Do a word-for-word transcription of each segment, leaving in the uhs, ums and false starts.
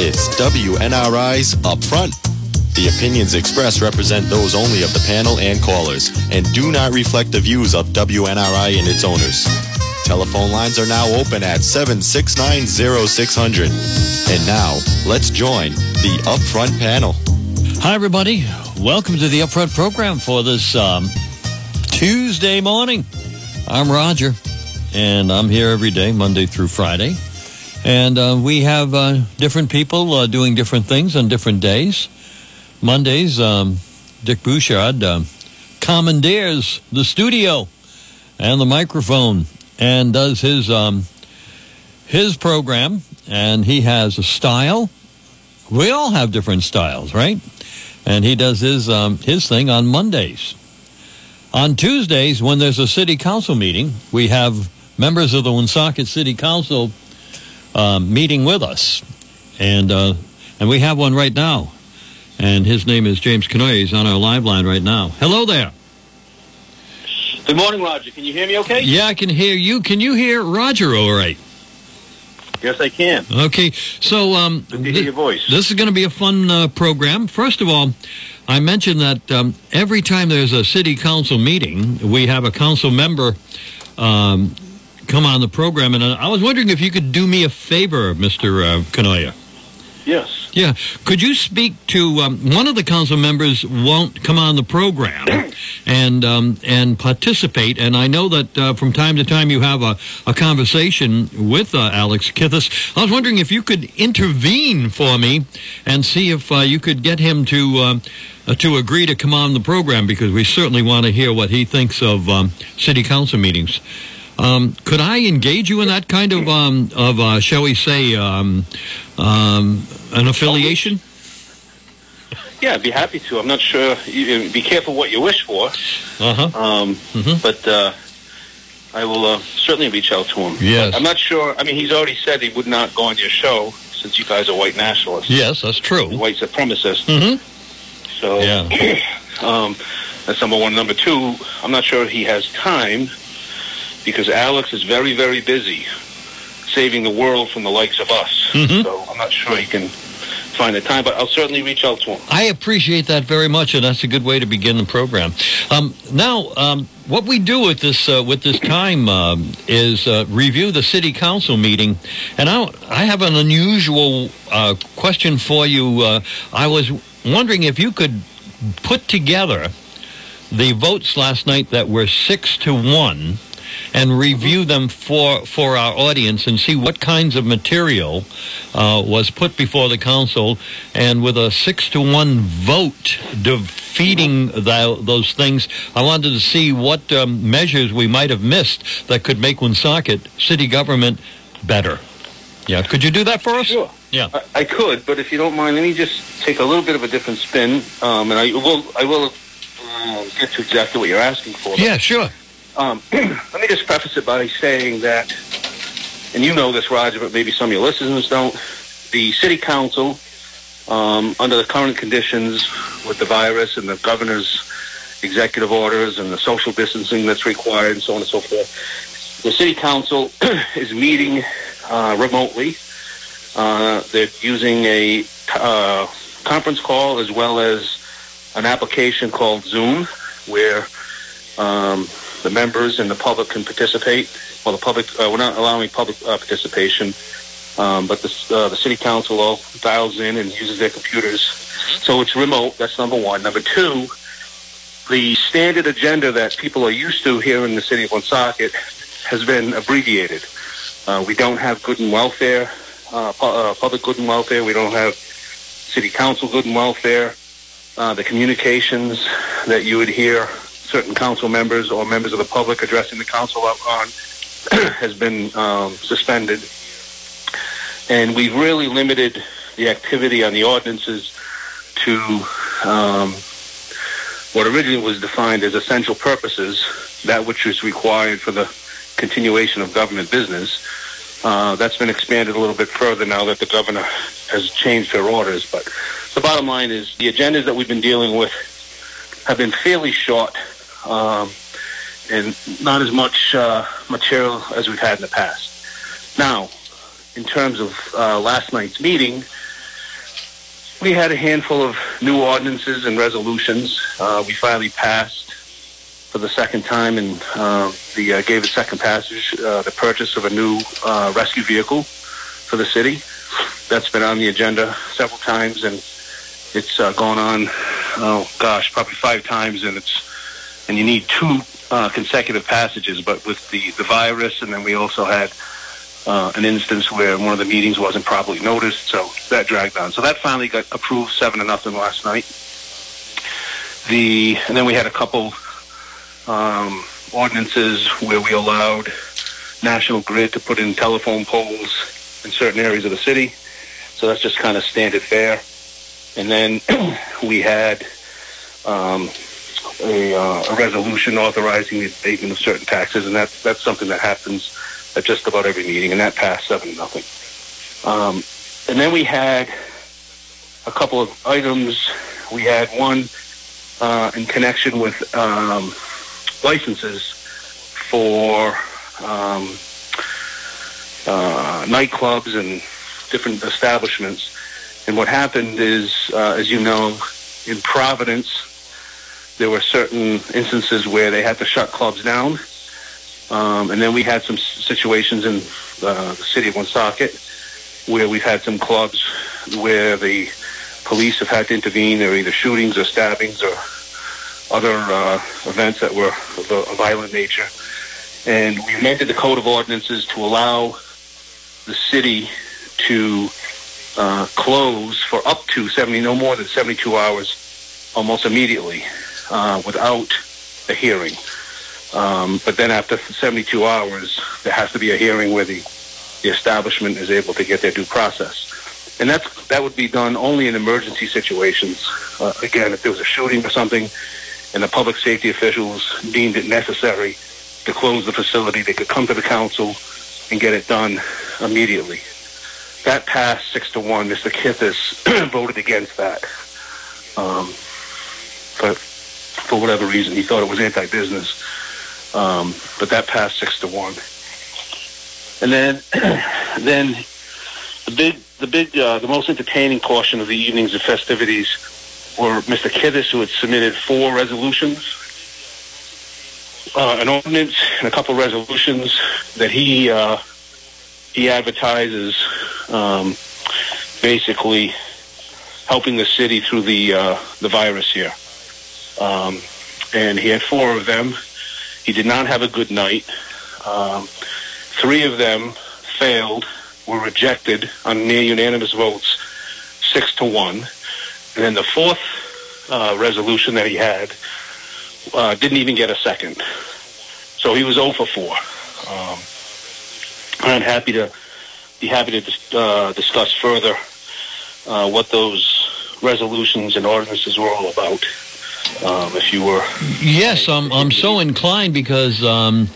It's W N R I's Upfront. The opinions expressed represent those only of the panel and callers and do not reflect the views of W N R I and its owners. Telephone lines are now open at seven six nine, oh six hundred. And now, let's join the Upfront panel. Hi, everybody. Welcome to the Upfront program for this um, Tuesday morning. I'm Roger, and I'm here every day, Monday through Friday. And uh, we have uh, different people uh, doing different things on different days. Mondays, um, Dick Bouchard uh, commandeers the studio and the microphone and does his um, his program. And he has a style. We all have different styles, right? And he does his um, his thing on Mondays. On Tuesdays, when there's a city council meeting, we have members of the Woonsocket City Council Uh, meeting with us, and uh, and we have one right now, and his name is James Kenoye. He's on our live line right now. Hello there. Good morning, Roger. Can you hear me okay? Yeah, I can hear you. Can you hear Roger all right? Yes, I can. Okay, so um, good to hear your voice. This is going to be a fun uh, program. First of all, I mentioned that um, every time there's a city council meeting, we have a council member Um, come on the program, and I was wondering if you could do me a favor, Mister uh, Kenoye. Yes. Yeah. Could you speak to um, one of the council members won't come on the program and um, and participate? And I know that uh, from time to time you have a, a conversation with uh, Alex Kitthis. I was wondering if you could intervene for me and see if uh, you could get him to um, uh, to agree to come on the program, because we certainly want to hear what he thinks of um, city council meetings. Um, could I engage you in that kind of, um, of uh, shall we say, um, um, an affiliation? Yeah, I'd be happy to. I'm not sure. You, be careful what you wish for. Uh-huh. Um, mm-hmm. But uh, I will uh, certainly reach out to him. Yes. I'm not sure. I mean, he's already said he would not go on your show since you guys are white nationalists. Yes, that's true. White supremacists. Mm-hmm. So yeah. um, that's number one. Number two, I'm not sure he has time, because Alex is very, very busy saving the world from the likes of us. Mm-hmm. So I'm not sure he can find the time, but I'll certainly reach out to him. I appreciate that very much, and that's a good way to begin the program. Um, now, um, what we do at this, uh, with this time um, is uh, review the city council meeting. And I, I have an unusual uh, question for you. Uh, I was wondering if you could put together the votes last night that were six to one, and review them for, for our audience and see what kinds of material uh, was put before the council, and with a six to one vote defeating the, those things, I wanted to see what um, measures we might have missed that could make Woonsocket city government better. Yeah, could you do that for us? Sure. Yeah, I, I could, but if you don't mind, let me just take a little bit of a different spin, um, and I will I will uh, get to exactly what you're asking for. Yeah, sure. Um, let me just preface it by saying that, and you know this, Roger, but maybe some of your listeners don't, the city council, um, under the current conditions with the virus and the governor's executive orders and the social distancing that's required and so on and so forth, the city council is meeting uh, remotely. Uh, they're using a uh, conference call as well as an application called Zoom, where Um, the members and the public can participate. Well, the public, uh, we're not allowing public uh, participation, um, but the, uh, the city council all dials in and uses their computers. So it's remote. That's number one. Number two, the standard agenda that people are used to here in the city of Woonsocket has been abbreviated. Uh, we don't have good and welfare, uh, pu- uh, public good and welfare. We don't have city council good and welfare. Uh, the communications that you would hear certain council members or members of the public addressing the council up on has been um, suspended. And we've really limited the activity on the ordinances to um, what originally was defined as essential purposes, that which is required for the continuation of government business. Uh, that's been expanded a little bit further now that the governor has changed her orders. But the bottom line is the agendas that we've been dealing with have been fairly short, Um, and not as much uh, material as we've had in the past. Now, in terms of uh, last night's meeting, we had a handful of new ordinances and resolutions. Uh, we finally passed for the second time and uh, the, uh, gave a second passage, uh, the purchase of a new uh, rescue vehicle for the city. That's been on the agenda several times, and it's uh, gone on, oh gosh, probably five times, and it's and you need two uh, consecutive passages. But with the, the virus, and then we also had uh, an instance where one of the meetings wasn't properly noticed, so that dragged on. So that finally got approved seven to nothing last night. The and then we had a couple um, ordinances where we allowed National Grid to put in telephone poles in certain areas of the city. So that's just kind of standard fare. And then we had um, a, uh, a resolution authorizing the abatement of certain taxes, and that's, that's something that happens at just about every meeting, and that passed seven to nothing. Um, and then we had a couple of items. We had one uh, in connection with um, licenses for um, uh, nightclubs and different establishments. And what happened is, uh, as you know, in Providence, there were certain instances where they had to shut clubs down. Um, and then we had some situations in uh, the city of Woonsocket where we've had some clubs where the police have had to intervene. There were either shootings or stabbings or other uh, events that were of a violent nature. And we amended the Code of Ordinances to allow the city to Uh, close for up to seventy, no more than seventy-two hours, almost immediately, uh, without a hearing. Um, but then after seventy-two hours, there has to be a hearing where the, the establishment is able to get their due process. And that's, that would be done only in emergency situations. Uh, again, if there was a shooting or something and the public safety officials deemed it necessary to close the facility, they could come to the council and get it done immediately. That passed six to one. Mister Kitthis voted against that, um, but for whatever reason, he thought it was anti-business. Um, but that passed six to one. And then, then the big, the big, uh, the most entertaining portion of the evenings and festivities were Mister Kitthis, who had submitted four resolutions, uh, an ordinance, and a couple of resolutions that he. Uh, He advertises um, basically helping the city through the uh, the virus here. Um, and he had four of them. He did not have a good night. Um, three of them failed, were rejected on near unanimous votes, six to one. And then the fourth uh, resolution that he had uh, didn't even get a second. So he was zero for four. Um, I'm happy to be happy to uh, discuss further uh, what those resolutions and ordinances were all about. Um, if you were, yes, I'm. I'm so inclined because um,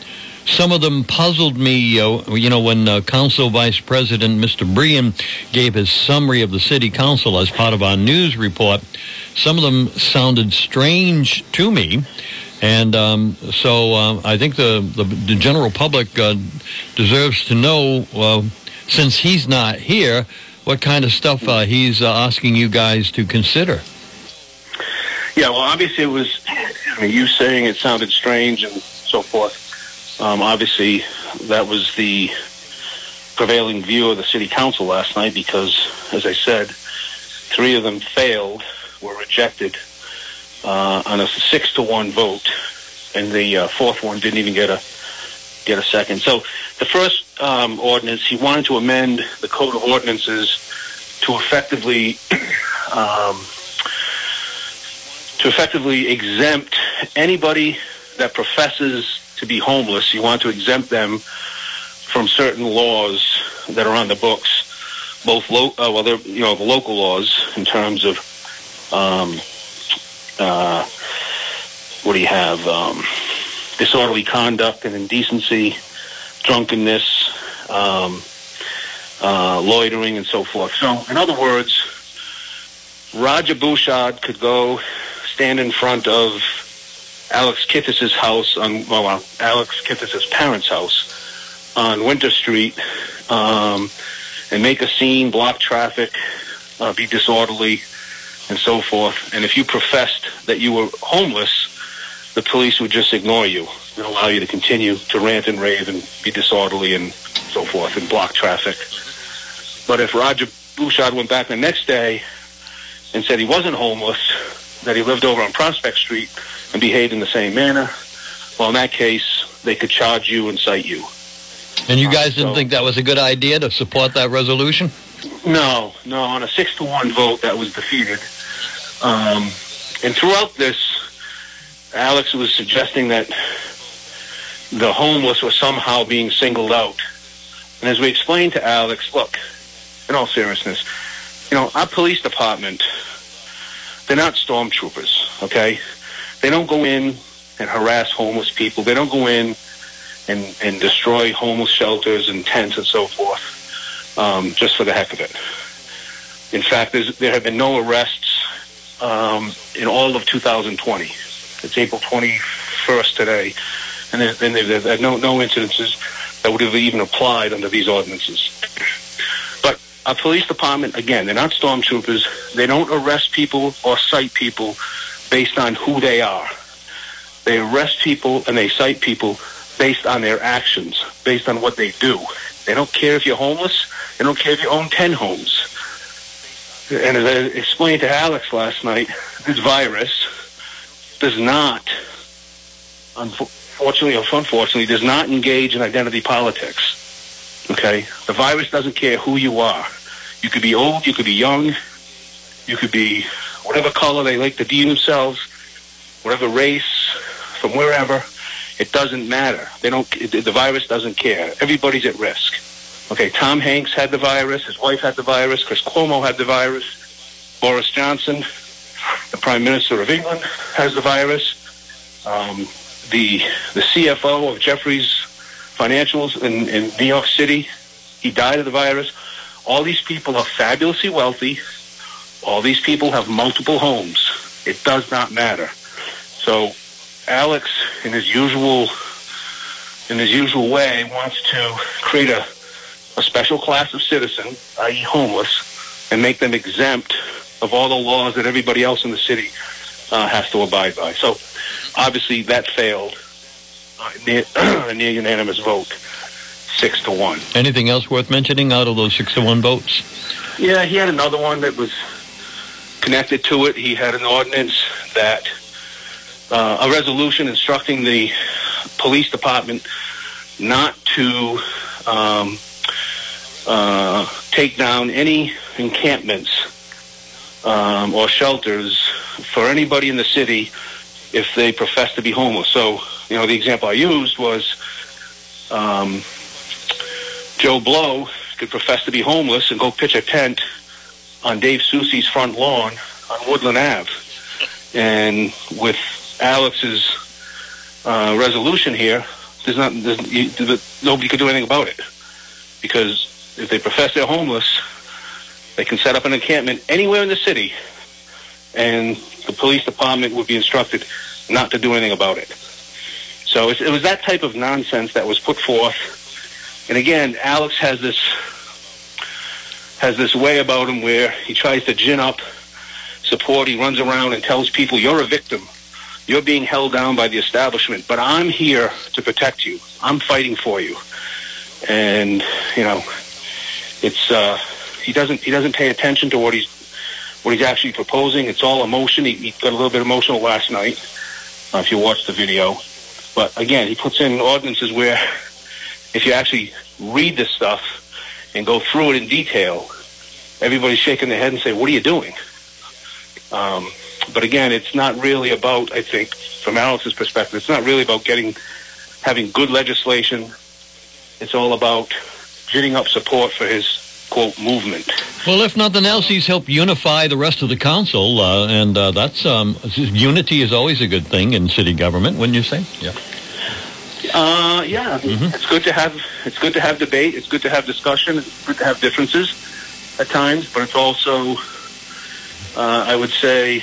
some of them puzzled me. Uh, you know, when uh, Council Vice President Mister Breen gave his summary of the City Council as part of our news report, some of them sounded strange to me. And um, so uh, I think the, the, the general public uh, deserves to know, uh, since he's not here, what kind of stuff uh, he's uh, asking you guys to consider. Yeah, well, obviously it was, I mean, you saying it sounded strange and so forth. Um, obviously, that was the prevailing view of the city council last night because, as I said, three of them failed, were rejected. Uh, on a six to one vote, and the uh, fourth one didn't even get a get a second. So the first um, ordinance, he wanted to amend the Code of Ordinances to effectively um, to effectively exempt anybody that professes to be homeless. He wanted to exempt them from certain laws that are on the books, both lo- uh, well, they're, you know, the local laws in terms of. Um, Uh, what do you have? Um, disorderly conduct and indecency, drunkenness, um, uh, loitering, and so forth. So, in other words, Roger Bouchard could go stand in front of Alex Kitthis' house on, well, Alex Kitthis' parents' house on Winter Street um, and make a scene, block traffic, uh, be disorderly, and so forth. And if you professed that you were homeless, the police would just ignore you and allow you to continue to rant and rave and be disorderly and so forth and block traffic. But if Roger Bouchard went back the next day and said he wasn't homeless, that he lived over on Prospect Street and behaved in the same manner, well, in that case, they could charge you and cite you. And you guys didn't uh, so, think that was a good idea to support that resolution? No, no. On a six to one vote, that was defeated. Um, and throughout this, Alex was suggesting that the homeless were somehow being singled out. And as we explained to Alex, look, in all seriousness, you know, our police department, they're not stormtroopers, okay? They don't go in and harass homeless people. They don't go in and, and destroy homeless shelters and tents and so forth um, just for the heck of it. In fact, there have been no arrests um, in all of two thousand twenty. It's April twenty-first today, and there, and there, there are no, no incidences that would have even applied under these ordinances. But our police department, again, they're not stormtroopers. They don't arrest people or cite people based on who they are. They arrest people and they cite people based on their actions, based on what they do. They don't care if you're homeless. They don't care if you own ten homes. And as I explained to Alex last night, this virus does not, unfortunately or unfortunately, does not engage in identity politics, okay? The virus doesn't care who you are. You could be old, you could be young, you could be whatever color they like to deem themselves, whatever race, from wherever. It doesn't matter. They don't. The virus doesn't care. Everybody's at risk, okay? Tom Hanks had the virus. His wife had the virus. Chris Cuomo had the virus. Boris Johnson, the Prime Minister of England, has the virus. Um, the the C F O of Jefferies Financials in, in New York City, he died of the virus. All these people are fabulously wealthy. All these people have multiple homes. It does not matter. So Alex, in his usual in his usual way, wants to create a, a special class of citizen, that is homeless, and make them exempt of all the laws that everybody else in the city uh, has to abide by. So, obviously, that failed. Uh, near, a near unanimous vote, six to one. Anything else worth mentioning out of those six to one votes? Yeah, he had another one that was connected to it. He had an ordinance that uh, a resolution instructing the police department not to um, uh, take down any encampments Um, or shelters for anybody in the city if they profess to be homeless. So, you know, the example I used was um, Joe Blow could profess to be homeless and go pitch a tent on Dave Soucy's front lawn on Woodland Avenue. And with Alex's uh, resolution here, there's not there's, you, nobody could do anything about it, because if they profess they're homeless, they can set up an encampment anywhere in the city, and the police department would be instructed not to do anything about it. So it was that type of nonsense that was put forth. And again, Alex has this has this way about him where he tries to gin up support. He runs around and tells people, you're a victim. You're being held down by the establishment, but I'm here to protect you. I'm fighting for you. And, you know, it's... uh He doesn't. He doesn't pay attention to what he's what he's actually proposing. It's all emotion. He, he got a little bit emotional last night, uh, if you watch the video. But again, he puts in ordinances where, if you actually read this stuff and go through it in detail, everybody's shaking their head and say, "What are you doing?" Um, but again, it's not really about. I think, from Alex's perspective, it's not really about getting having good legislation. It's all about getting up support for his, quote, movement. Well, if nothing else, he's helped unify the rest of the council, uh, and uh, that's um, unity is always a good thing in city government, wouldn't you say? Yeah. Uh, yeah. Mm-hmm. It's good to have. It's good to have debate. It's good to have discussion. It's good to have differences at times, but it's also, uh, I would say,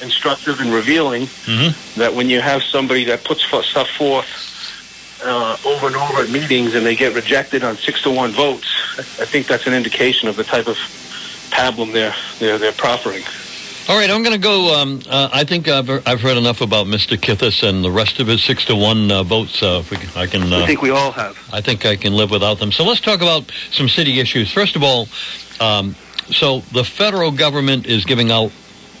instructive and revealing, mm-hmm, that when you have somebody that puts stuff forth Uh, over and over at meetings and they get rejected on six to one votes, I think that's an indication of the type of pablum they're, they're, they're proffering. All right, I'm going to go. Um, uh, I think I've, I've heard enough about Mister Kitthis and the rest of his six to one uh, votes. Uh, if we, I can. Uh, I think we all have. I think I can live without them. So let's talk about some city issues. First of all, um, so the federal government is giving out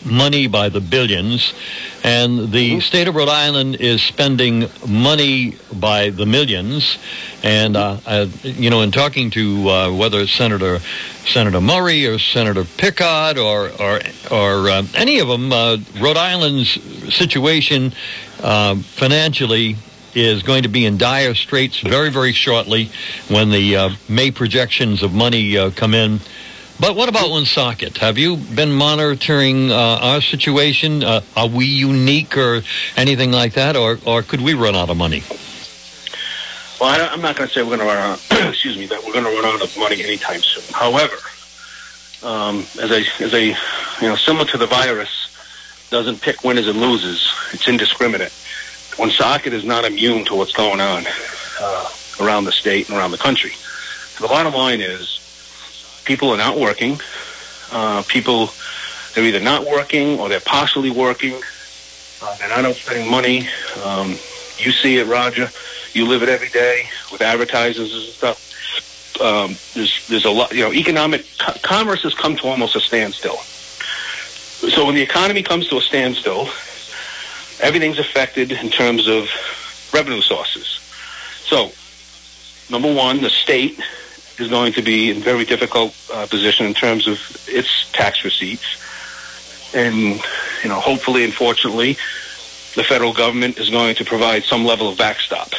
money by the billions, and the state of Rhode Island is spending money by the millions. And uh, I, you know, in talking to uh, whether it's Senator Senator Murray or Senator Picard or or or uh, any of them, uh, Rhode Island's situation uh, financially is going to be in dire straits very, very shortly when the uh, May projections of money uh, come in. But what about Woonsocket? Have you been monitoring uh, our situation? Uh, are we unique or anything like that, or, or could we run out of money? Well, I don't, I'm not going to say we're going to run out. excuse me, that we're going to run out of money anytime soon. However, um, as I as I you know, similar to the virus, doesn't pick winners and losers. It's indiscriminate. Woonsocket is not immune to what's going on uh, around the state and around the country. So the bottom line is, people are not working. Uh, people, they're either not working or they're partially working. Uh, they're not out spending money. Um, you see it, Roger. You live it every day with advertisers and stuff. Um, there's, there's a lot, you know, economic co- commerce has come to almost a standstill. So when the economy comes to a standstill, everything's affected in terms of revenue sources. So, number one, the state is going to be in a very difficult uh, position in terms of its tax receipts. And, you know, hopefully and fortunately, the federal government is going to provide some level of backstop.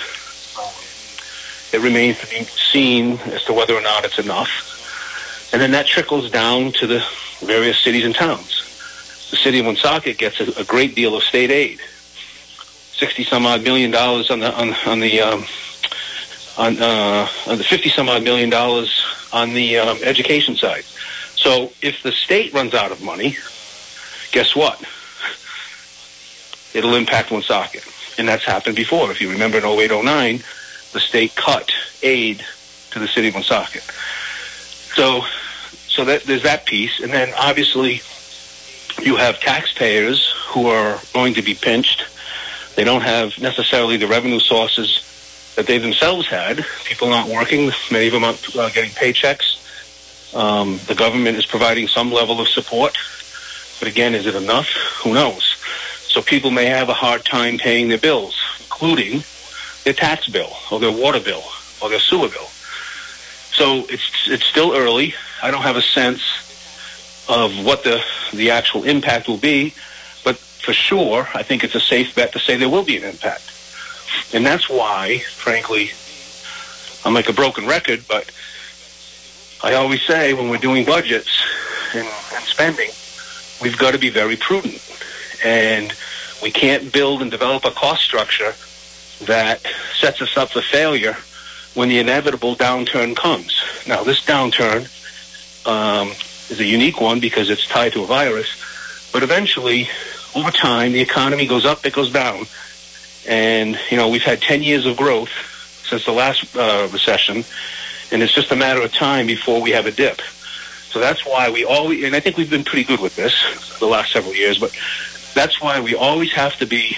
It remains to be seen as to whether or not it's enough. And then that trickles down to the various cities and towns. The city of Woonsocket gets a, a great deal of state aid, sixty some odd million dollars on the, on, on the, um, On, uh, on the fifty some odd million dollars on the um, education side. So if the state runs out of money, guess what? It'll impact Woonsocket. And that's happened before. If you remember in oh eight, oh nine, the state cut aid to the city of Woonsocket. So, so that, there's that piece. And then obviously you have taxpayers who are going to be pinched. They don't have necessarily the revenue sources that they themselves had. People not working, many of them are getting paychecks. Um, the government is providing some level of support. But again, is it enough? Who knows? So people may have a hard time paying their bills, including their tax bill or their water bill or their sewer bill. So it's it's still early. I don't have a sense of what the, the actual impact will be. But for sure, I think it's a safe bet to say there will be an impact. And that's why, frankly, I'm like a broken record, but I always say when we're doing budgets and, and spending, we've got to be very prudent. And we can't build and develop a cost structure that sets us up for failure when the inevitable downturn comes. Now, this downturn um, is a unique one because it's tied to a virus, but eventually, over time, the economy goes up, it goes down. And, you know, we've had ten years of growth since the last uh, recession, and it's just a matter of time before we have a dip. So that's why we always, and I think we've been pretty good with this the last several years, but that's why we always have to be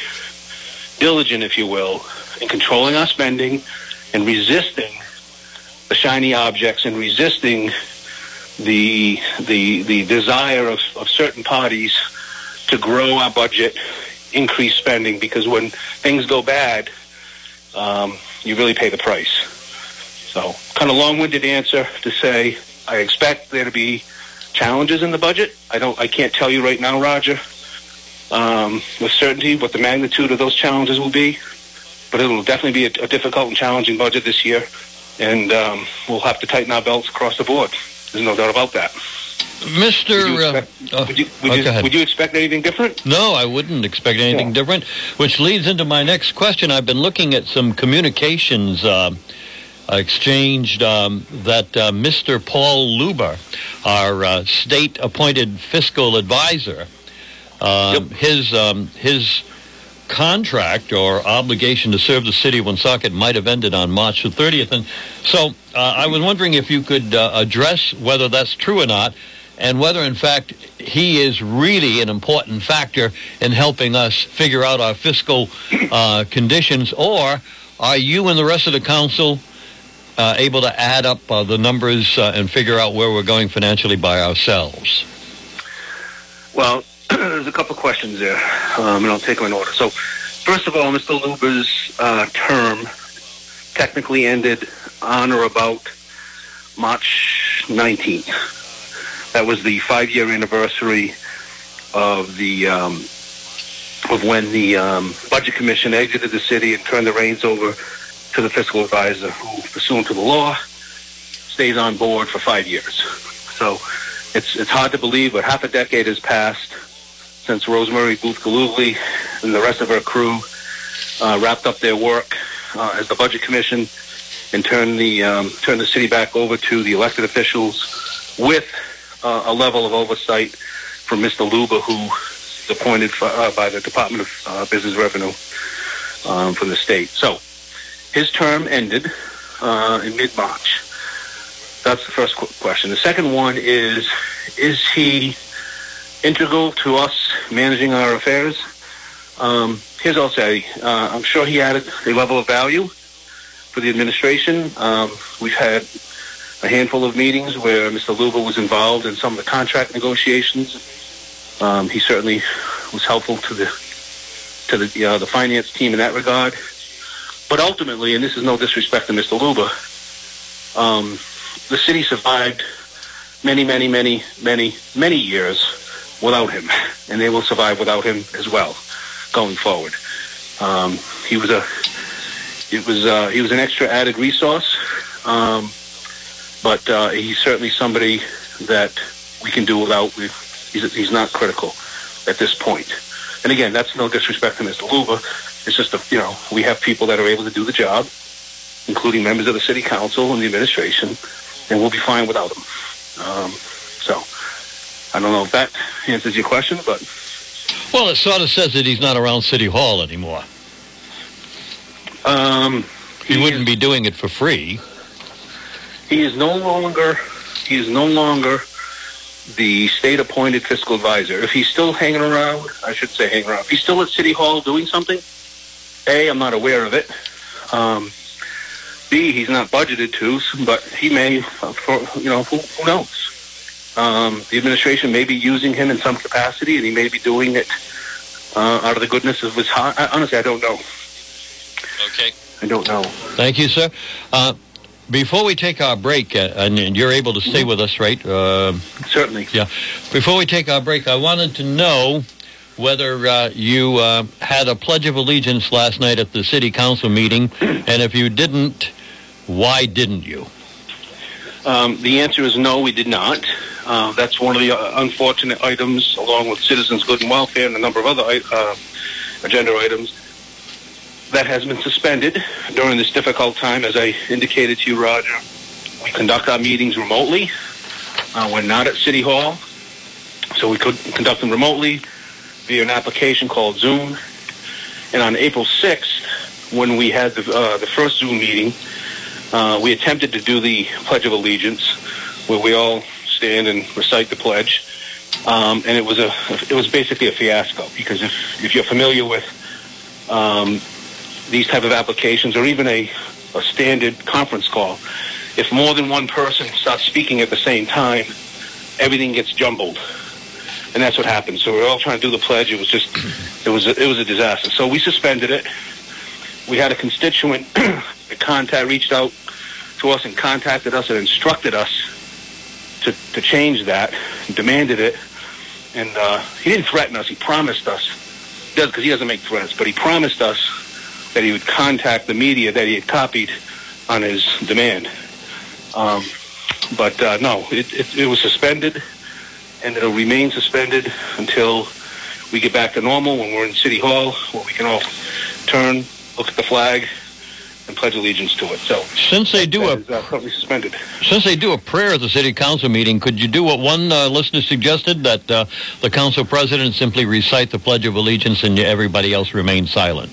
diligent, if you will, in controlling our spending and resisting the shiny objects and resisting the the, the desire of, of certain parties to grow our budget, increase spending, because when things go bad, um, you really pay the price. So kind of long-winded answer to say I expect there to be challenges in the budget. I don't, I can't tell you right now, Roger, um, with certainty what the magnitude of those challenges will be, but it will definitely be a, a difficult and challenging budget this year, and um, we'll have to tighten our belts across the board. There's no doubt about that. Mister Would you expect, uh, would, you, would, oh, you, would you expect anything different? No, I wouldn't expect anything yeah. different, which leads into my next question. I've been looking at some communications uh, exchanged um, that uh, Mister Paul Luber, our uh, state-appointed fiscal advisor, uh, yep. his um, his contract or obligation to serve the city of Woonsocket might have ended on March the thirtieth. And so uh, I was wondering if you could uh, address whether that's true or not. and whether, in fact, he is really an important factor in helping us figure out our fiscal uh, conditions, or are you and the rest of the council uh, able to add up uh, the numbers uh, and figure out where we're going financially by ourselves? Well, there's a couple questions there, um, and I'll take them in order. So, first of all, Mister Luber's uh, term technically ended on or about March nineteenth. That was the five-year anniversary of the um, of when the um, Budget Commission exited the city and turned the reins over to the fiscal advisor, who, pursuant to the law, stays on board for five years. So it's it's hard to believe, but half a decade has passed since Rosemary Booth Galouli and the rest of her crew uh, wrapped up their work uh, as the Budget Commission and turned the um, turned the city back over to the elected officials with Uh, a level of oversight from Mister Luber, who's appointed for, uh, by the Department of uh, Business Revenue um, from the state. So his term ended uh, in mid-March. That's the first qu- question. The second one is, is he integral to us managing our affairs? Um, here's what I'll say. Uh, I'm sure he added a level of value for the administration. Um, we've had a handful of meetings where Mister Luber was involved in some of the contract negotiations. Um, he certainly was helpful to the to the, uh, the finance team in that regard. But ultimately, and this is no disrespect to Mister Luber, um, the city survived many, many, many, many, many years without him, and they will survive without him as well going forward. Um, he was a it was uh, he was an extra added resource. Um, But uh, he's certainly somebody that we can do without. We've, he's, he's not critical at this point. And again, that's no disrespect to Mister Luber. It's just, a, you know, we have people that are able to do the job, including members of the city council and the administration, and we'll be fine without them. Um, so I don't know if that answers your question, but... Well, it sort of says that he's not around City Hall anymore. Um, he, he wouldn't be doing it for free. He is no longer he is no longer the state-appointed fiscal advisor. If he's still hanging around, I should say hanging around. If he's still at City Hall doing something, A, I'm not aware of it. Um, B, he's not budgeted to, but he may, for, you know, who, who knows? Um, the administration may be using him in some capacity, and he may be doing it uh, out of the goodness of his heart. I, honestly, I don't know. Okay. I don't know. Thank you, sir. Uh, Before we take our break, uh, and you're able to stay with us, right? Uh, Certainly. Yeah. Before we take our break, I wanted to know whether uh, you uh, had a Pledge of Allegiance last night at the City Council meeting, and if you didn't, why didn't you? Um, the answer is no, we did not. Uh, that's one of the uh, unfortunate items, along with Citizens' Good and Welfare and a number of other uh, agenda items, that has been suspended during this difficult time. As I indicated to you, Roger, we conduct our meetings remotely. Uh, we're not at City Hall, so we could conduct them remotely via an application called Zoom. And on April sixth, when we had the, uh, the first Zoom meeting, uh, we attempted to do the Pledge of Allegiance, where we all stand and recite the pledge. Um, and it was a it was basically a fiasco, because if, if you're familiar with um, these type of applications, or even a, a standard conference call, if more than one person starts speaking at the same time, everything gets jumbled, and that's what happened. So we were all trying to do the pledge. It was just, it was, a, it was a disaster. So we suspended it. We had a constituent the contact reached out to us and contacted us and instructed us to to change that, demanded it, and uh, he didn't threaten us. He promised us. He does, because he doesn't make threats, but he promised us that he would contact the media that he had copied on his demand. Um, but uh, no, it, it, it was suspended, and it'll remain suspended until we get back to normal, when we're in City Hall, where we can all turn, look at the flag, and pledge allegiance to it. So since they do a is, uh, probably suspended. Since they do a prayer at the City Council meeting, could you do what one uh, listener suggested, that uh, the Council President simply recite the Pledge of Allegiance and everybody else remain silent?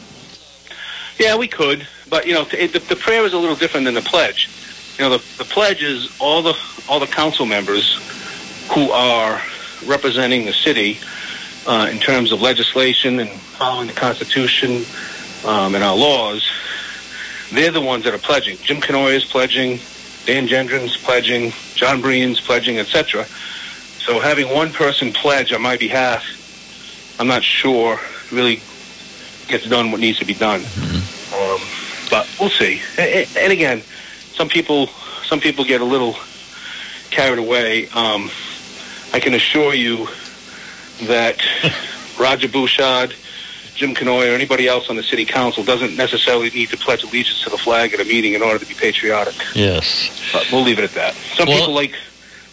Yeah, we could, but you know, it, the, the prayer is a little different than the pledge. You know, the, the pledge is all the all the council members who are representing the city uh, in terms of legislation and following the Constitution um, and our laws, they're the ones that are pledging. Jim Kenoye is pledging, Dan Gendron's pledging, John Breen's pledging, et cetera. So having one person pledge on my behalf, I'm not sure really gets done what needs to be done. Mm-hmm. Um, but we'll see. And, and again, some people some people get a little carried away. Um, I can assure you that Roger Bouchard, Jim Kenoye, or anybody else on the city council doesn't necessarily need to pledge allegiance to the flag at a meeting in order to be patriotic. Yes. But we'll leave it at that. Some well, people like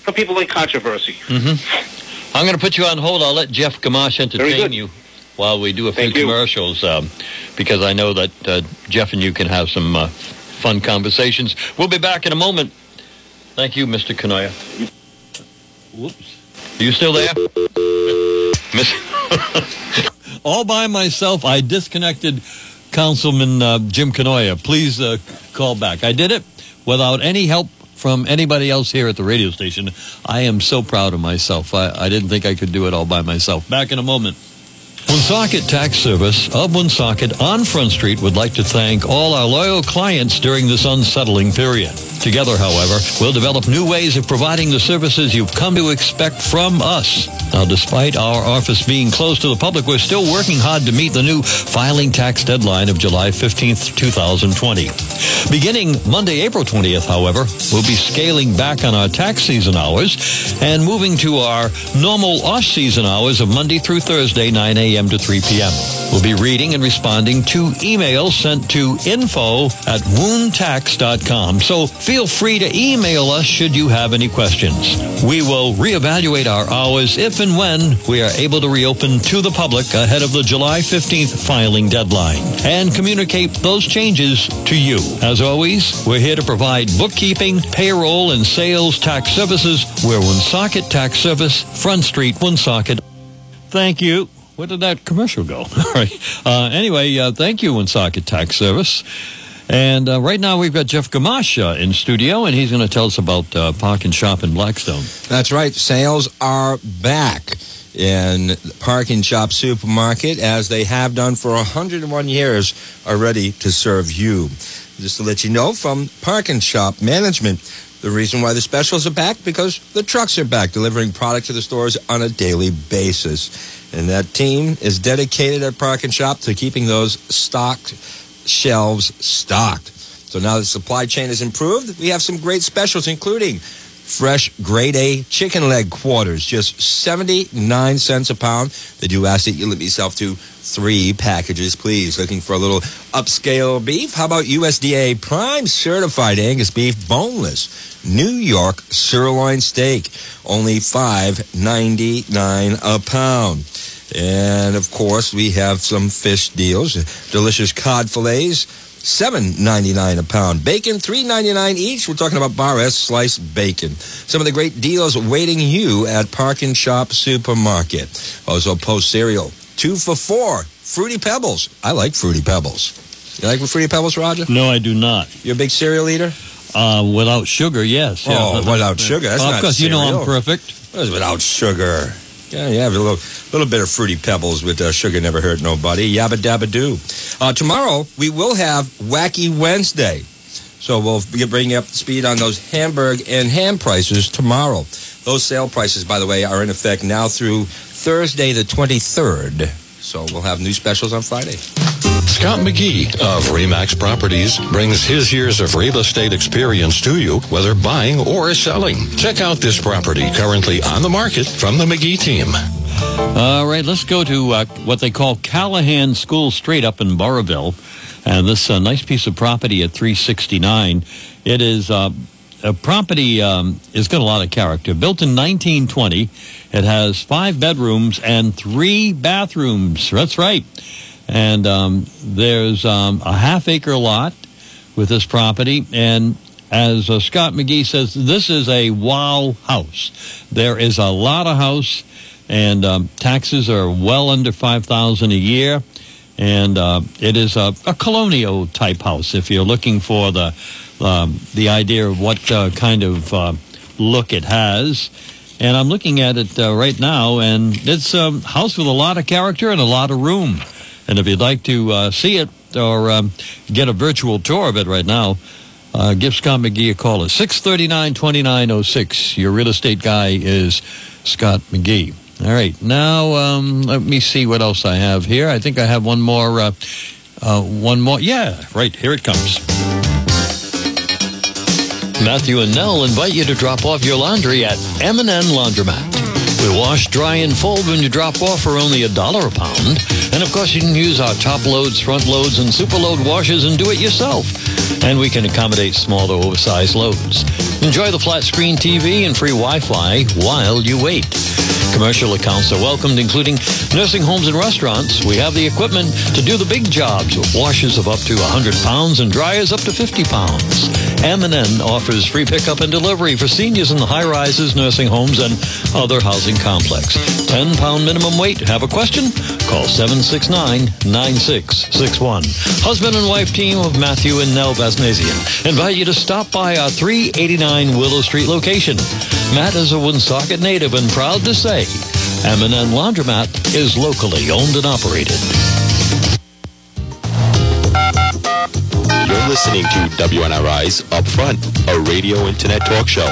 some people like controversy. Mm-hmm. I'm going to put you on hold. I'll let Jeff Gamache entertain you while we do a few commercials, um, because I know that uh, Jeff and you can have some uh, fun conversations. We'll be back in a moment. Thank you, Mister Kenoye. Whoops. Are you still there? Miss... All by myself, I disconnected Councilman uh, Jim Kenoye. Please uh, call back. I did it without any help from anybody else here at the radio station. I am so proud of myself. I, I didn't think I could do it all by myself. Back in a moment. Woonsocket Tax Service of Woonsocket on Front Street would like to thank all our loyal clients during this unsettling period. Together, however, we'll develop new ways of providing the services you've come to expect from us. Now, despite our office being closed to the public, we're still working hard to meet the new filing tax deadline of July fifteenth, twenty twenty. Beginning Monday, April twentieth, however, we'll be scaling back on our tax season hours and moving to our normal off-season hours of Monday through Thursday, nine a.m. to three p.m. We'll be reading and responding to emails sent to info at woon tax dot com. So feel free to email us should you have any questions. We will reevaluate our hours if and when we are able to reopen to the public ahead of the July fifteenth filing deadline and communicate those changes to you. As always, we're here to provide bookkeeping, payroll, and sales tax services. We're Woonsocket Tax Service, Front Street, Woonsocket. Thank you. Where did that commercial go? All right. Uh, anyway, uh, thank you, Woonsocket Tax Service. And uh, right now we've got Jeff Gamache uh, in studio, and he's going to tell us about uh, Park and Shop in Blackstone. That's right. Sales are back in Park and Shop Supermarket, as they have done for one hundred one years already to serve you. Just to let you know, from Park and Shop Management, the reason why the specials are back, because the trucks are back, delivering product to the stores on a daily basis. And that team is dedicated at Park and Shop to keeping those stocked shelves stocked. So now the supply chain is improved, we have some great specials, including fresh grade A chicken leg quarters, just seventy-nine cents a pound. They do ask that you limit yourself to three packages, please. Looking for a little upscale beef? How about U S D A Prime Certified Angus Beef Boneless New York Sirloin Steak? Only five ninety-nine a pound. And, of course, we have some fish deals. Delicious cod fillets, seven ninety-nine a pound. Bacon, three ninety-nine each. We're talking about Bar S sliced bacon. Some of the great deals waiting you at Park and Shop Supermarket. Also, Post cereal, two for four. Fruity Pebbles. I like Fruity Pebbles. You like Fruity Pebbles, Roger? No, I do not. You're a big cereal eater? Uh, without sugar, yes. Yeah, oh, without, without sugar. That's well, not because you know I'm perfect. What is without sugar? Yeah, you yeah, have a little, little bit of Fruity Pebbles with uh, sugar never hurt nobody. Yabba dabba doo. Uh, tomorrow, we will have Wacky Wednesday. So we'll bring you up to speed on those hamburg and ham prices tomorrow. Those sale prices, by the way, are in effect now through Thursday the twenty-third. So we'll have new specials on Friday. Scott McGee of REMAX Properties brings his years of real estate experience to you, whether buying or selling. Check out this property currently on the market from the McGee team. All right, let's go to uh, what they call Callahan School Street up in Burrillville. And this uh, nice piece of property at three sixty-nine. It is... Uh, A property um, has got a lot of character. Built in nineteen twenty, it has five bedrooms and three bathrooms. That's right. And um, there's um, a half-acre lot with this property. And as uh, Scott McGee says, this is a wow house. There is a lot of house, and um, taxes are well under five thousand dollars a year. And uh, it is a, a colonial-type house if you're looking for the... Um, the idea of what uh, kind of uh, look it has. And I'm looking at it uh, right now, and it's a house with a lot of character and a lot of room. And if you'd like to uh, see it or um, get a virtual tour of it right now, uh, give Scott McGee a call at six thirty-nine, twenty-nine oh six. Your real estate guy is Scott McGee. All right. Now, um, let me see what else I have here. I think I have one more. Uh, uh, one more. Yeah, right. Here it comes. Matthew and Nell invite you to drop off your laundry at M and N Laundromat. We wash, dry, and fold when you drop off for only a dollar a pound. And, of course, you can use our top loads, front loads, and super load washers and do it yourself. And we can accommodate smaller, oversized loads. Enjoy the flat screen T V and free Wi-Fi while you wait. Commercial accounts are welcomed, including nursing homes and restaurants. We have the equipment to do the big jobs with washers of up to one hundred pounds and dryers up to fifty pounds. M and N offers free pickup and delivery for seniors in the high-rises, nursing homes, and other housing complex. ten pound minimum weight. Have a question? Call seven six nine, nine six six one. Husband and wife team of Matthew and Nell Vasnasian invite you to stop by our three eighty-nine Willow Street location. Matt is a Woonsocket native and proud to say M and N Laundromat is locally owned and operated. You're listening to W N R I's Upfront, a radio internet talk show.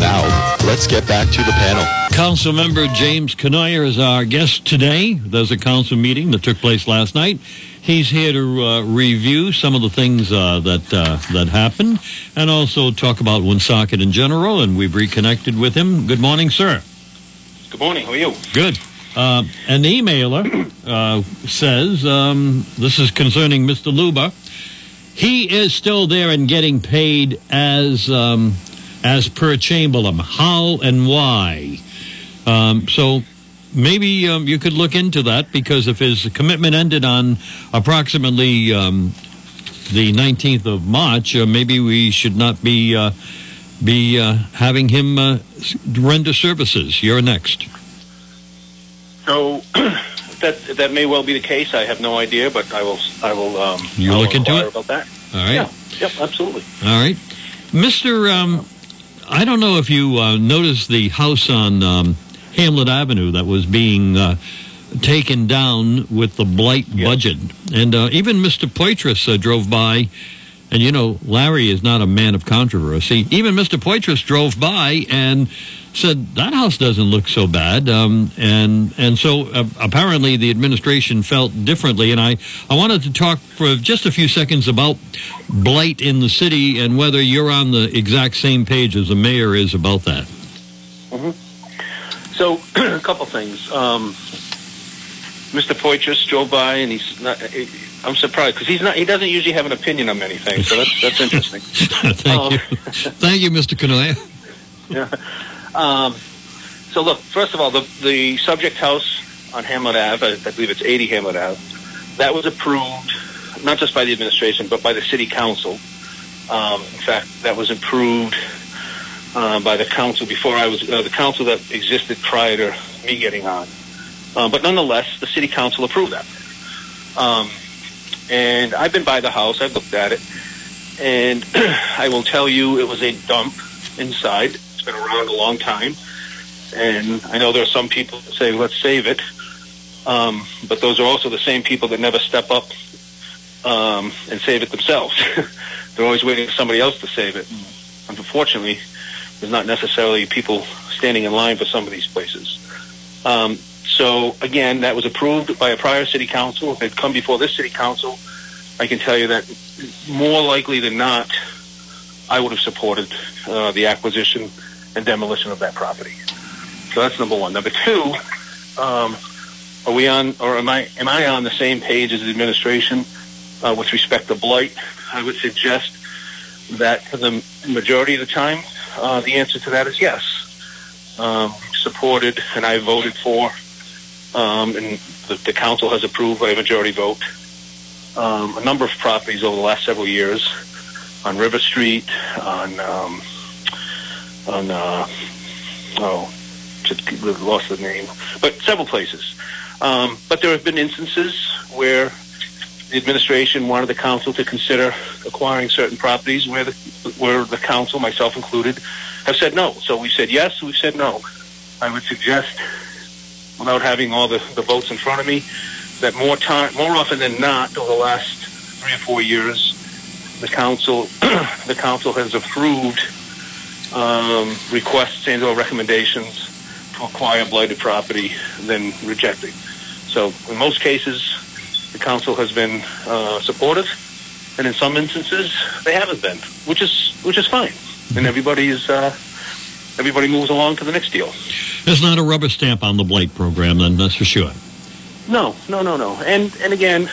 Now, let's get back to the panel. Council member James Kenoye is our guest today. There's a council meeting that took place last night. He's here to uh, review some of the things uh, that uh, that happened and also talk about Woonsocket in general, and we've reconnected with him. Good morning, sir. Good morning. How are you? Good. Uh, an emailer uh, says, um, this is concerning Mister Luber. He is still there and getting paid as um, as per Chamberlain. How and why? Um, so maybe um, you could look into that, because if his commitment ended on approximately um, the nineteenth of March, uh, maybe we should not be... Uh, be uh, having him uh, render services. You're next. So that that may well be the case. I have no idea, but I will. I will. Um, you look into it about that. All right. Yeah. Yep. Absolutely. All right, Mister Um, I don't know if you uh, noticed the house on um, Hamlet Avenue that was being uh, taken down with the blight yes. budget, and uh, even Mister Poitras uh, drove by. And, you know, Larry is not a man of controversy. Even Mister Poitras drove by and said, that house doesn't look so bad. Um, and and so uh, apparently the administration felt differently. And I, I wanted to talk for just a few seconds about blight in the city and whether you're on the exact same page as the mayor is about that. Mm-hmm. So a couple things. Um, Mister Poitras drove by and he's not... He, I'm surprised because he's not—he doesn't usually have an opinion on many things, so that's that's interesting. Thank um, you, thank you, Mister Kenoye. yeah. Um, so look, first of all, the the subject house on Hamlet Avenue, I, I believe it's eighty Hamlet Avenue, that was approved not just by the administration but by the city council. Um, in fact, that was approved uh, by the council before I was uh, the council that existed prior to me getting on. Uh, but nonetheless, the city council approved that. Um, And I've been by the house. I've looked at it. And I will tell you it was a dump inside. It's been around a long time. And I know there are some people that say, let's save it. Um, but those are also the same people that never step up um, and save it themselves. They're always waiting for somebody else to save it. And unfortunately, there's not necessarily people standing in line for some of these places. Um So, again, that was approved by a prior city council. If it had come before this city council, I can tell you that more likely than not, I would have supported uh, the acquisition and demolition of that property. So that's number one. Number two, um, are we on, or am I, am I on the same page as the administration uh, with respect to blight? I would suggest that for the majority of the time, uh, the answer to that is yes. Um, supported, and I voted for. Um, and the, the council has approved by a majority vote um, a number of properties over the last several years on River Street, on um, on uh, oh, just lost the name, but several places. Um, but there have been instances where the administration wanted the council to consider acquiring certain properties where the, where the council, myself included, have said no. So we said yes, we said no. I would suggest, without having all the, the votes in front of me, that more time, more often than not, over the last three or four years, the council the council has approved um, requests and or recommendations to acquire blighted property than rejecting. So in most cases, the council has been uh, supportive, and in some instances, they haven't been, which is which is fine. And everybody's uh, everybody moves along to the next deal. There's not a rubber stamp on the blight program, then, that's for sure. No, no, no, no. And and again,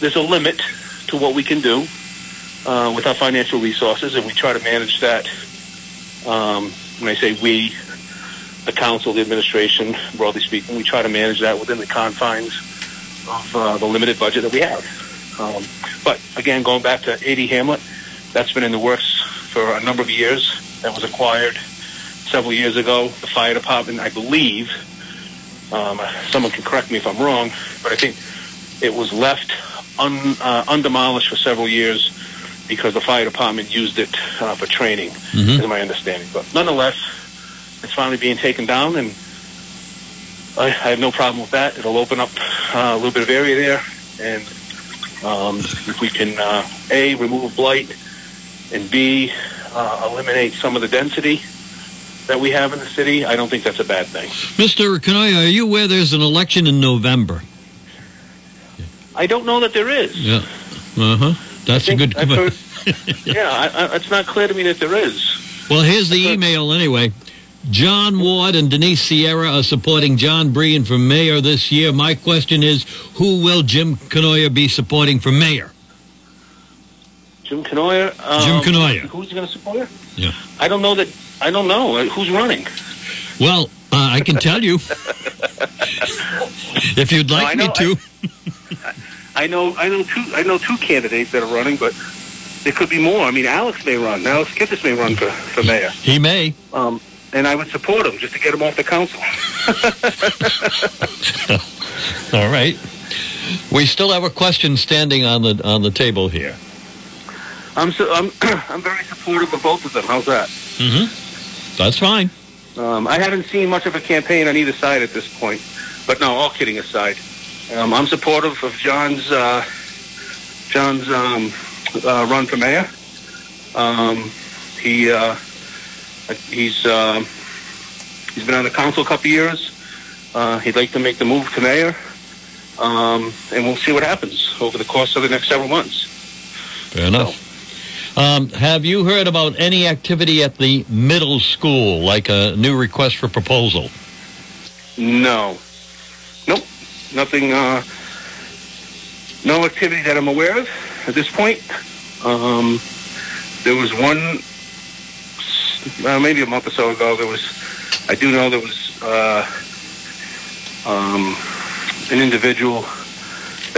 there's a limit to what we can do uh, with our financial resources, and we try to manage that. Um, when I say we, the council, the administration, broadly speaking, we try to manage that within the confines of uh, the limited budget that we have. Um, but again, going back to eighty Hamlet, that's been in the works for a number of years. That was acquired several years ago. The fire department, I believe, um, someone can correct me if I'm wrong, but I think it was left un, uh, undemolished for several years because the fire department used it uh, for training, mm-hmm. is my understanding. But nonetheless, it's finally being taken down, and I, I have no problem with that. It'll open up uh, a little bit of area there, and um, if we can, uh, A, remove blight, and B, uh, eliminate some of the density that we have in the city, I don't think that's a bad thing. Mister Kenoye, are you aware there's an election in November? I don't know that there is. Yeah. Uh-huh. That's a good comment. Yeah, I, I, it's not clear to me that there is. Well, here's the email anyway. John Ward and Denise Sierra are supporting John Breen for mayor this year. My question is, who will Jim Kenoye be supporting for mayor? Jim Kenoye? Um, Jim Kenoye. Who's going to support her? Yeah. I don't know that. I don't know. Who's running? Well, uh, I can tell you. If you'd like no, me know, to. I, I know I know two I know two candidates that are running, but there could be more. I mean, Alex may run. Alex Kitthis may run for, for mayor. He may. Um, and I would support him just to get him off the council. All right. We still have a question standing on the on the table here. I'm so, I'm I'm very supportive of both of them. How's that? Mm-hmm. That's fine. Um, I haven't seen much of a campaign on either side at this point. But no, all kidding aside, um, I'm supportive of John's uh, John's um, uh, run for mayor. Um, he uh, he's uh, he's been on the council a couple of years. Uh, he'd like to make the move to mayor, um, and we'll see what happens over the course of the next several months. Fair enough. So, Um, have you heard about any activity at the middle school, like a new request for proposal? No. Nope. Nothing, uh, no activity that I'm aware of at this point. Um, there was one, uh, maybe a month or so ago, there was, I do know there was uh, um, an individual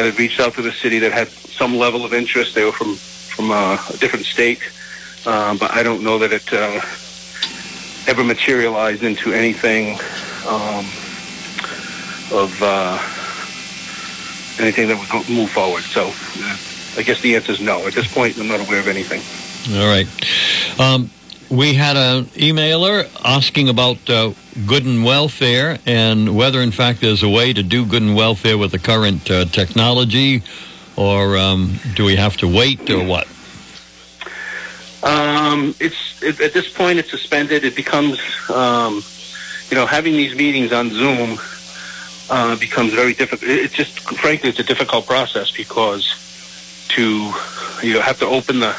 that had reached out to the city that had some level of interest. They were from from uh, a different state, um, but I don't know that it uh, ever materialized into anything um, of uh, anything that would move forward. So I guess the answer is no. At this point, I'm not aware of anything. All right. Um, we had an emailer asking about uh, good and welfare and whether, in fact, there's a way to do good and welfare with the current uh, technology. Or um, do we have to wait, or what? Um, it's it, at this point, it's suspended. It becomes, um, you know, having these meetings on Zoom uh, becomes very difficult. It's just, frankly, it's a difficult process because to you know, have to open the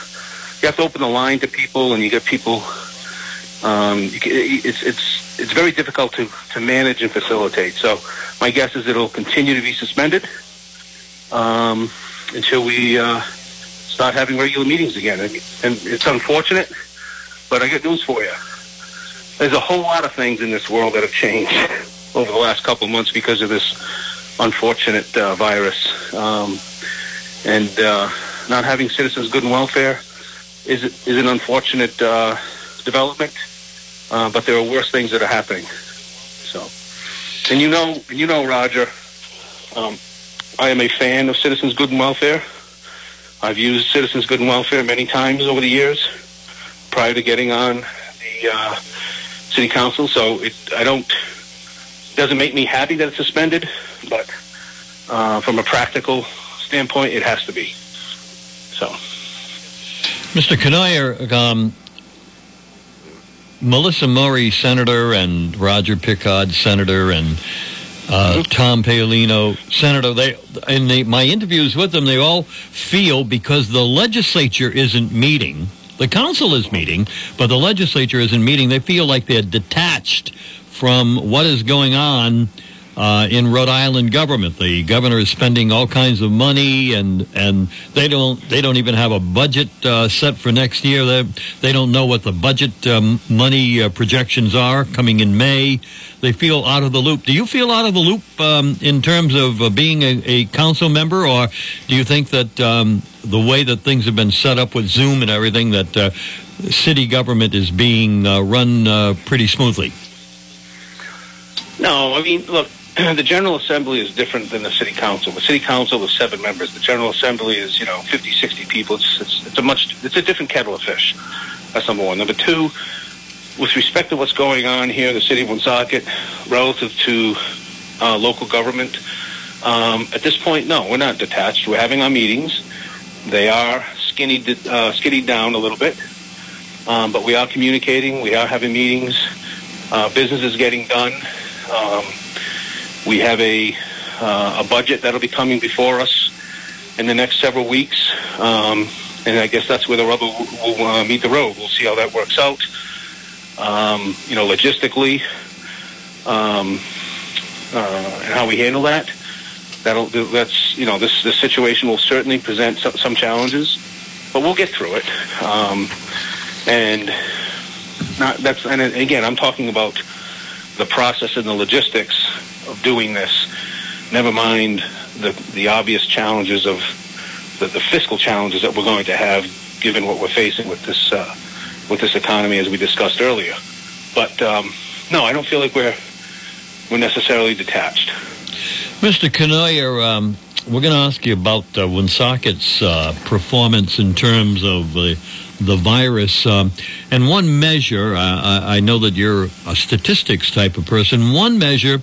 you have to open the line to people, and you get people. Um, it's it's it's very difficult to, to manage and facilitate. So my guess is it'll continue to be suspended. Um, until we uh, start having regular meetings again. And, and it's unfortunate, but I got news for you. There's a whole lot of things in this world that have changed over the last couple of months because of this unfortunate uh, virus. Um, and uh, not having citizens' good and welfare is, is an unfortunate uh, development, uh, but there are worse things that are happening. So, and you know, and you know, Roger, um, I am a fan of Citizens Good and Welfare. I've used Citizens Good and Welfare many times over the years prior to getting on the uh, City Council, so it I don't it doesn't make me happy that it's suspended, but uh, from a practical standpoint, it has to be. So, Mister Kenoye, um, Melissa Murray, Senator, and Roger Picard, Senator, and uh, Tom Paolino, Senator. They in the, my interviews with them, they all feel because the legislature isn't meeting. The council is meeting, but the legislature isn't meeting. They feel like they're detached from what is going on uh, in Rhode Island government. The governor is spending all kinds of money, and and they don't they don't even have a budget uh, set for next year. They they don't know what the budget um, money uh, projections are coming in May. They feel out of the loop. Do you feel out of the loop um, in terms of uh, being a, a council member, or do you think that? Um, the way that things have been set up with Zoom and everything, that uh, city government is being uh, run uh, pretty smoothly? No, I mean, look, the General Assembly is different than the City Council. The City Council is seven members. The General Assembly is, you know, fifty, sixty people. It's, it's, it's a much, it's a different kettle of fish. That's number one. Number two, with respect to what's going on here in the city of Woonsocket relative to uh, local government, um, at this point, no, we're not detached. We're having our meetings. They are skinnied, uh, skinnied down a little bit, um, but we are communicating. We are having meetings. Uh, business is getting done. Um, we have a uh, a budget that'll be coming before us in the next several weeks, um, and I guess that's where the rubber will, will uh, meet the road. We'll see how that works out. Um, you know, logistically, um, uh, and how we handle that. That'll that's you know this this situation will certainly present some, some challenges, but we'll get through it. Um, and not that's and again I'm talking about the process and the logistics of doing this. Never mind the the obvious challenges of the, the fiscal challenges that we're going to have given what we're facing with this uh, with this economy as we discussed earlier. But um, no, I don't feel like we're we're necessarily detached. Mister Kenoye, um, we're going to ask you about uh, Woonsocket's uh, performance in terms of uh, the virus. Um, and one measure, uh, I, I know that you're a statistics type of person, one measure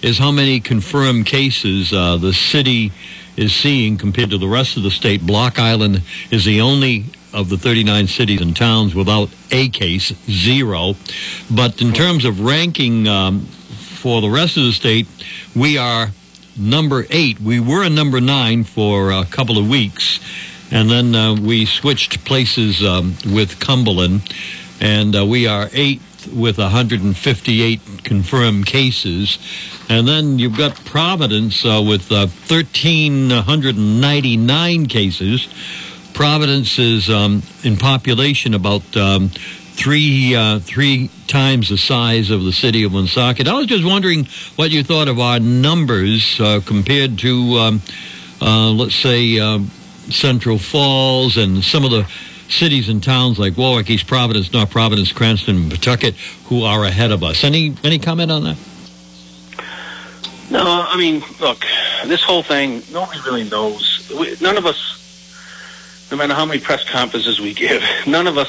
is how many confirmed cases uh, the city is seeing compared to the rest of the state. Block Island is the only of the thirty-nine cities and towns without a case, zero. But in terms of ranking um, for the rest of the state, we are number eight. We were number nine for a couple of weeks, and then uh, we switched places um, with Cumberland, and uh, we are eighth with one hundred fifty-eight confirmed cases. And then you've got Providence uh, with uh, one thousand three hundred ninety-nine cases. Providence is um, in population about um, three uh, three times the size of the city of Woonsocket. I was just wondering what you thought of our numbers uh, compared to, um, uh, let's say, um, Central Falls and some of the cities and towns like Warwick, East Providence, North Providence, Cranston, and Pawtucket, who are ahead of us. Any any comment on that? No, I mean, look, this whole thing, nobody really knows. We, none of us, no matter how many press conferences we give, none of us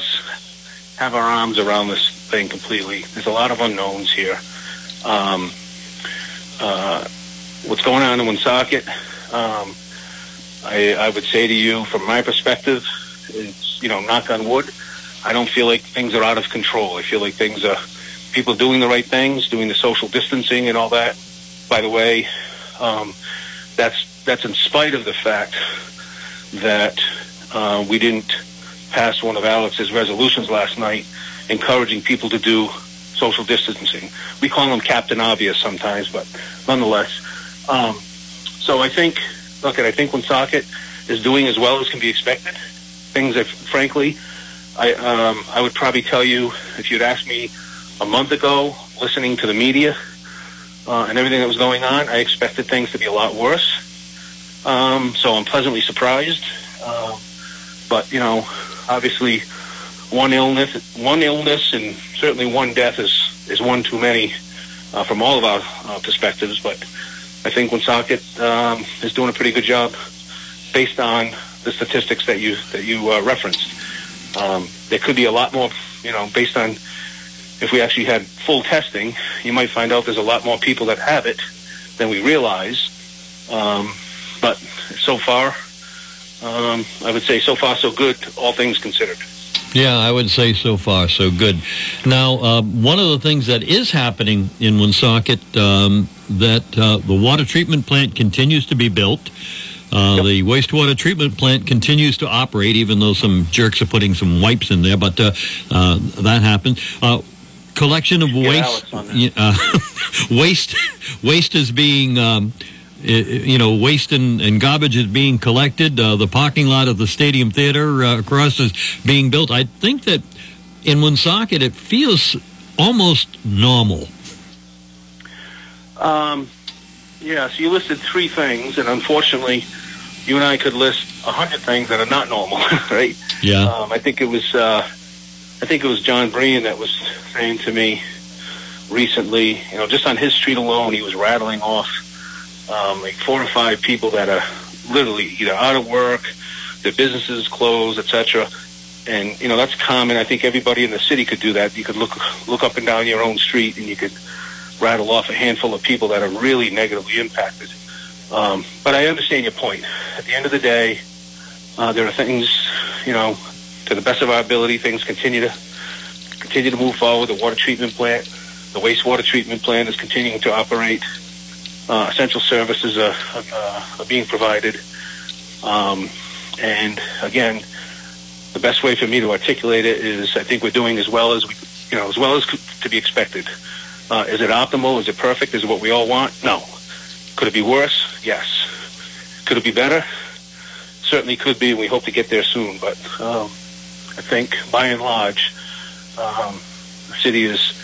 have our arms around this thing completely. There's a lot of unknowns here. Um, uh, what's going on in Woonsocket, um, I, I would say to you, from my perspective, it's, you know, knock on wood, I don't feel like things are out of control. I feel like things are, people doing the right things, doing the social distancing and all that. By the way, um, that's, that's in spite of the fact that uh, we didn't passed one of Alex's resolutions last night encouraging people to do social distancing. We call him Captain Obvious sometimes, but nonetheless. Um, so I think, look at, I think Woonsocket is doing as well as can be expected. Things that, frankly, I, um, I would probably tell you if you'd asked me a month ago, listening to the media uh, and everything that was going on, I expected things to be a lot worse. Um, so I'm pleasantly surprised. Uh, but, you know, obviously, one illness, one illness, and certainly one death is, is one too many uh, from all of our uh, perspectives. But I think Woonsocket um, is doing a pretty good job based on the statistics that you that you uh, referenced. Um, there could be a lot more, you know, based on if we actually had full testing, you might find out there's a lot more people that have it than we realize. Um, but so far, um, I would say so far so good, all things considered. Yeah, I would say so far so good. Now, uh, one of the things that is happening in Woonsocket, um, that uh, the water treatment plant continues to be built. Uh, yep. The wastewater treatment plant continues to operate, even though some jerks are putting some wipes in there, but uh, uh, that happened. Uh, collection of waste, uh, waste, waste is being, um, you know, waste and, and garbage is being collected. Uh, the parking lot of the Stadium Theater uh, across is being built. I think that in Woonsocket, it feels almost normal. Um. Yeah, so you listed three things, and unfortunately, you and I could list a hundred things that are not normal, right? Yeah. Um, I think it was, uh, I think it was John Breen that was saying to me recently, you know, just on his street alone, he was rattling off um, like four or five people that are literally either out of work, their businesses closed, et cetera. And you know, that's common. I think everybody in the city could do that. You could look look up and down your own street, and you could rattle off a handful of people that are really negatively impacted. Um, but I understand your point. At the end of the day, uh, there are things, you know, to the best of our ability, things continue to continue to move forward. The water treatment plant, the wastewater treatment plant is continuing to operate. Uh, essential services are, are, are being provided. Um, and again, the best way for me to articulate it is I think we're doing as well as we, you know, as well as to be expected. Uh, is it optimal? Is it perfect? Is it what we all want? No. Could it be worse? Yes. Could it be better? Certainly could be, and we hope to get there soon. But um, I think, by and large, um, the city is,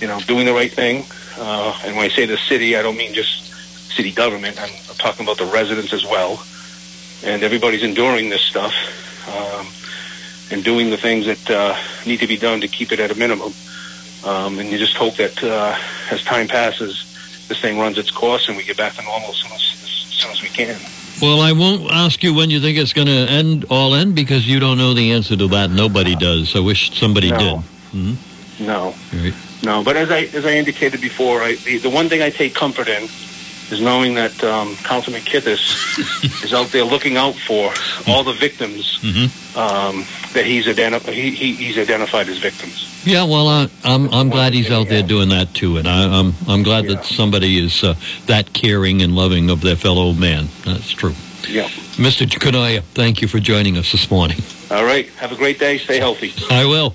you know, doing the right thing. Uh, and when I say the city, I don't mean just city government. I'm, I'm talking about the residents as well. And everybody's enduring this stuff um, and doing the things that uh, need to be done to keep it at a minimum. Um, and you just hope that uh, as time passes, this thing runs its course and we get back to normal as soon as, as, soon as we can. Well, I won't ask you when you think it's going to end, all end, because you don't know the answer to that. Nobody does. I wish somebody no. did. Mm-hmm. No. Right. No. But as I as I indicated before, I, the, the one thing I take comfort in is knowing that um, Councilman Kitthis is out there looking out for all the victims mm-hmm. um, that he's, identi- he, he, he's identified as victims. Yeah, well, uh, I'm I'm glad he's out there doing that too, and I, I'm I'm glad yeah. that somebody is uh, that caring and loving of their fellow man. That's true. Yeah, Mister Kenoye, thank you for joining us this morning. All right, have a great day. Stay healthy. I will.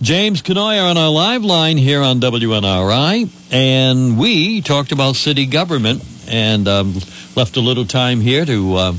James Kenoye on our live line here on W N R I, and we talked about city government and um, left a little time here to. Uh,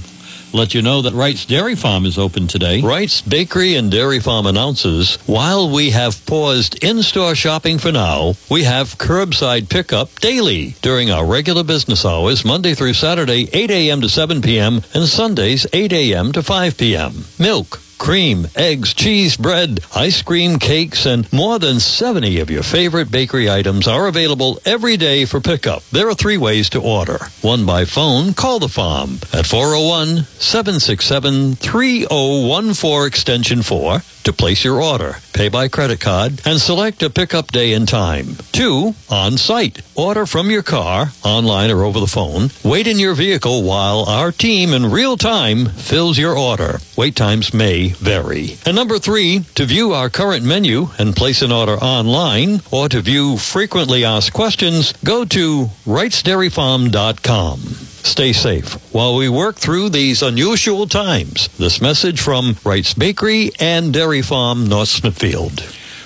Let you know that Wright's Dairy Farm is open today. Wright's Bakery and Dairy Farm announces, while we have paused in-store shopping for now, we have curbside pickup daily during our regular business hours, Monday through Saturday, eight a.m. to seven p.m. and Sundays, eight a.m. to five p.m. Milk, cream, eggs, cheese, bread, ice cream, cakes, and more than seventy of your favorite bakery items are available every day for pickup. There are three ways to order. One by phone, call the farm at four oh one, seven six seven, three oh one four extension four to place your order. Pay by credit card and select a pickup day and time. Two, on site. Order from your car, online or over the phone. Wait in your vehicle while our team in real time fills your order. Wait times may vary. And number three, to view our current menu and place an order online or to view frequently asked questions, go to Wrights Dairy Farm dot com. Stay safe while we work through these unusual times. This message from Wright's Bakery and Dairy Farm, North Smithfield.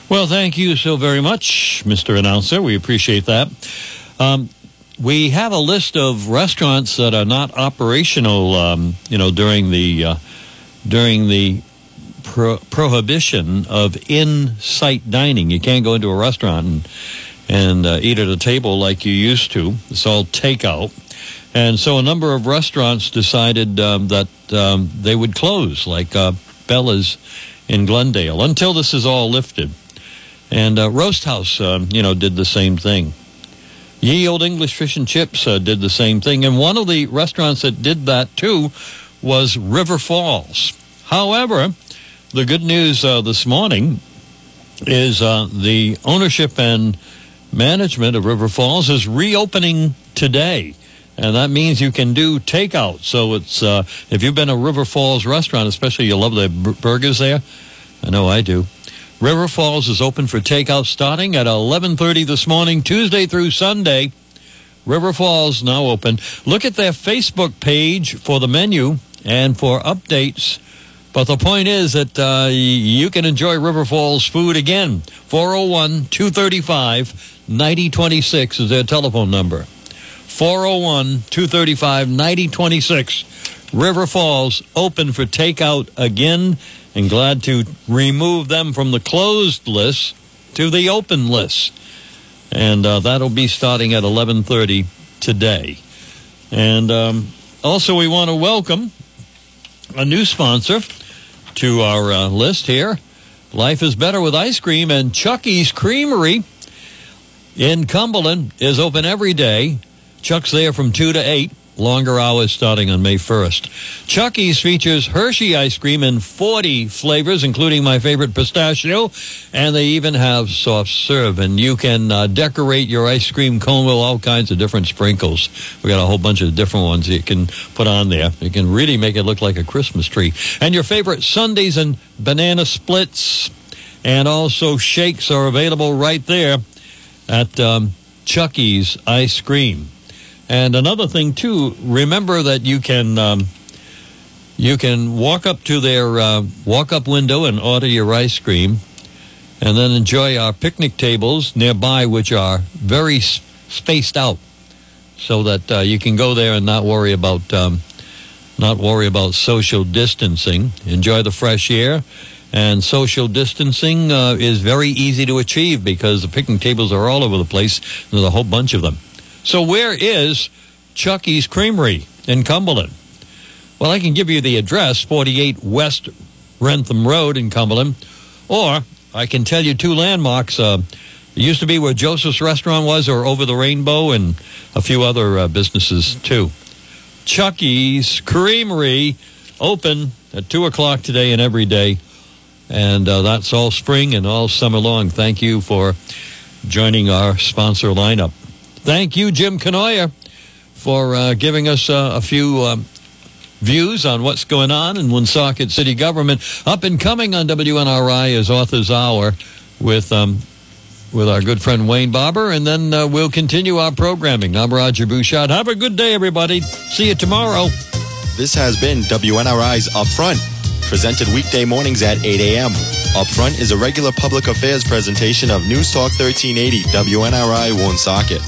Well, thank you so very much, Mister Announcer. We appreciate that. Um, we have a list of restaurants that are not operational, um, you know, during the uh, during the pro- prohibition of in-site dining. You can't go into a restaurant and, and uh, eat at a table like you used to. It's all takeout. And so a number of restaurants decided um, that um, they would close, like uh, Bella's in Glendale, until this is all lifted. And uh, Roast House, um, you know, did the same thing. Ye Olde English Fish and Chips uh, did the same thing. And one of the restaurants that did that, too, was River Falls. However, the good news uh, this morning is uh, the ownership and management of River Falls is reopening today. And that means you can do takeout. So it's uh, if you've been a River Falls restaurant, especially you love the b- burgers there. I know I do. River Falls is open for takeout starting at eleven thirty this morning, Tuesday through Sunday. River Falls now open. Look at their Facebook page for the menu and for updates. But the point is that uh, you can enjoy River Falls food again. four oh one, two three five, nine oh two six is their telephone number. four oh one, two three five, nine oh two six. River Falls open for takeout again. And glad to remove them from the closed list to the open list. And uh, that'll be starting at eleven thirty today. And um, also we want to welcome a new sponsor to our uh, list here. Life is Better with Ice Cream, and Chucky's Creamery in Cumberland is open every day. Chuck's there from two to eight. Longer hours starting on May first. Chucky's features Hershey ice cream in forty flavors, including my favorite pistachio, and they even have soft serve. And you can uh, decorate your ice cream cone with all kinds of different sprinkles. We got a whole bunch of different ones you can put on there. You can really make it look like a Christmas tree. And your favorite sundaes and banana splits and also shakes are available right there at um, Chucky's Ice Cream. And another thing, too, remember that you can um, you can walk up to their uh, walk-up window and order your ice cream and then enjoy our picnic tables nearby, which are very spaced out so that uh, you can go there and not worry about um, not worry about social distancing. Enjoy the fresh air. And social distancing uh, is very easy to achieve because the picnic tables are all over the place. There's a whole bunch of them. So where is Chucky's Creamery in Cumberland? Well, I can give you the address, forty-eight West Rentham Road in Cumberland. Or I can tell you two landmarks. Uh, it used to be where Joseph's Restaurant was, or Over the Rainbow, and a few other uh, businesses, too. Chucky's Creamery, open at two o'clock today and every day. And uh, that's all spring and all summer long. Thank you for joining our sponsor lineup. Thank you, Jim Kenoye, for uh, giving us uh, a few um, views on what's going on in Woonsocket City Government. Up and coming on W N R I is Author's Hour with um, with our good friend Wayne Barber, and then uh, we'll continue our programming. I'm Roger Bouchard. Have a good day, everybody. See you tomorrow. This has been W N R I's Upfront, presented weekday mornings at eight a.m. Upfront is a regular public affairs presentation of News Talk thirteen eighty W N R I Woonsocket.